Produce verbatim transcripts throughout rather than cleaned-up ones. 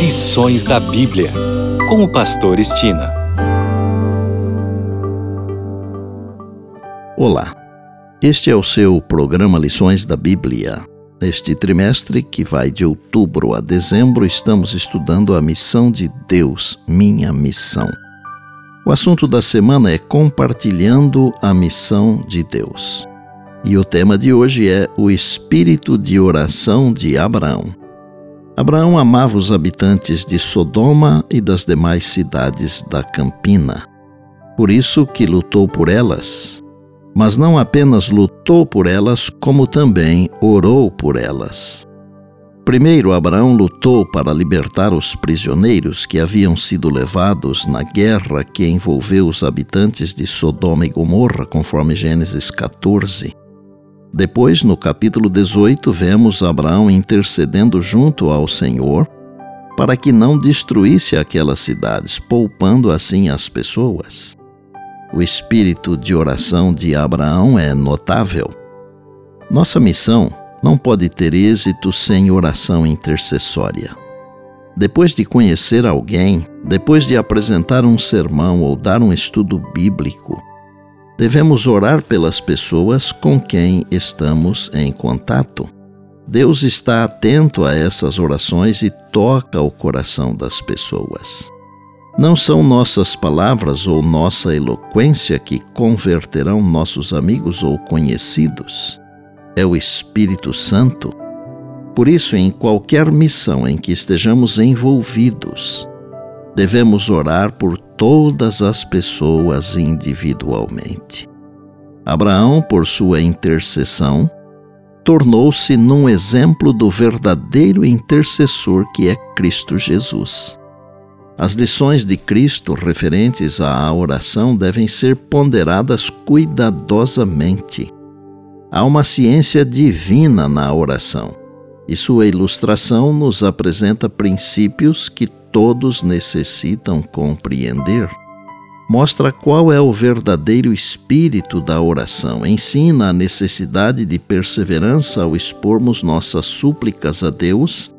Lições da Bíblia, com o pastor Estina. Olá, este é o seu programa Lições da Bíblia. Neste trimestre, que vai de outubro a dezembro, estamos estudando a missão de Deus, minha missão. O assunto da semana é compartilhando a missão de Deus. E o tema de hoje é o espírito de oração de Abraão. Abraão amava os habitantes de Sodoma e das demais cidades da Campina. Por isso que lutou por elas. Mas não apenas lutou por elas, como também orou por elas. Primeiro, Abraão lutou para libertar os prisioneiros que haviam sido levados na guerra que envolveu os habitantes de Sodoma e Gomorra, conforme Gênesis quatorze. Depois, no capítulo dezoito, vemos Abraão intercedendo junto ao Senhor para que não destruísse aquelas cidades, poupando assim as pessoas. O espírito de oração de Abraão é notável. Nossa missão não pode ter êxito sem oração intercessória. Depois de conhecer alguém, depois de apresentar um sermão ou dar um estudo bíblico, devemos orar pelas pessoas com quem estamos em contato. Deus está atento a essas orações e toca o coração das pessoas. Não são nossas palavras ou nossa eloquência que converterão nossos amigos ou conhecidos. É o Espírito Santo. Por isso, em qualquer missão em que estejamos envolvidos, devemos orar por todas as pessoas individualmente. Abraão, por sua intercessão, tornou-se num exemplo do verdadeiro intercessor que é Cristo Jesus. As lições de Cristo referentes à oração devem ser ponderadas cuidadosamente. Há uma ciência divina na oração, e sua ilustração nos apresenta princípios que todos necessitam compreender. Mostra qual é o verdadeiro espírito da oração. Ensina a necessidade de perseverança ao expormos nossas súplicas a Deus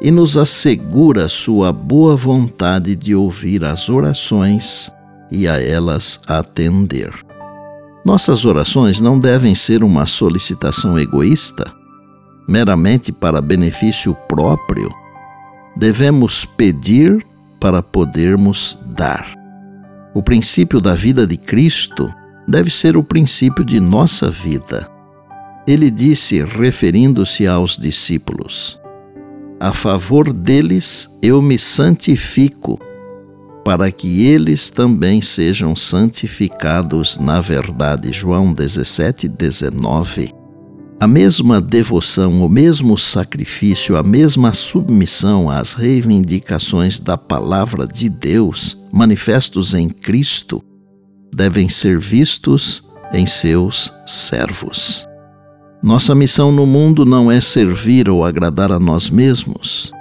e nos assegura sua boa vontade de ouvir as orações e a elas atender. Nossas orações não devem ser uma solicitação egoísta, meramente para benefício próprio. Devemos pedir para podermos dar. O princípio da vida de Cristo deve ser o princípio de nossa vida. Ele disse, referindo-se aos discípulos: "A favor deles eu me santifico, para que eles também sejam santificados na verdade." João dezessete, dezenove. A mesma devoção, o mesmo sacrifício, a mesma submissão às reivindicações da palavra de Deus, manifestos em Cristo, devem ser vistos em seus servos. Nossa missão no mundo não é servir ou agradar a nós mesmos.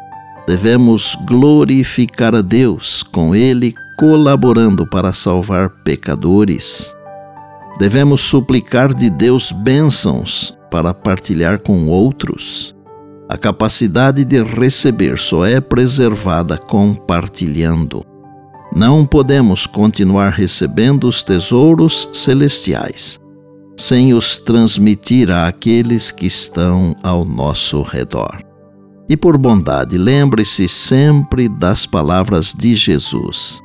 Devemos glorificar a Deus, com Ele colaborando para salvar pecadores. Devemos suplicar de Deus bênçãos para partilhar com outros. A capacidade de receber só é preservada compartilhando. Não podemos continuar recebendo os tesouros celestiais sem os transmitir àqueles que estão ao nosso redor. E por bondade, lembre-se sempre das palavras de Jesus: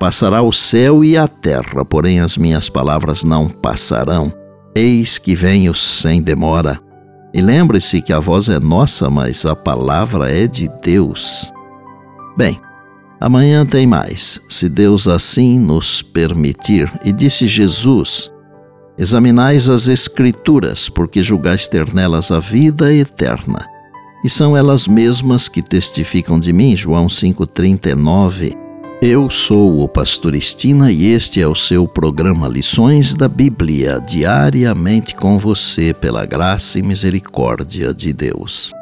"Passará o céu e a terra, porém as minhas palavras não passarão. Eis que venho sem demora." E lembre-se que a voz é nossa, mas a palavra é de Deus. Bem, amanhã tem mais, se Deus assim nos permitir. E disse Jesus: "Examinais as Escrituras, porque julgais ter nelas a vida eterna. E são elas mesmas que testificam de mim." João cinco, trinta e nove. Eu sou o pastor Estina e este é o seu programa Lições da Bíblia, diariamente com você pela graça e misericórdia de Deus.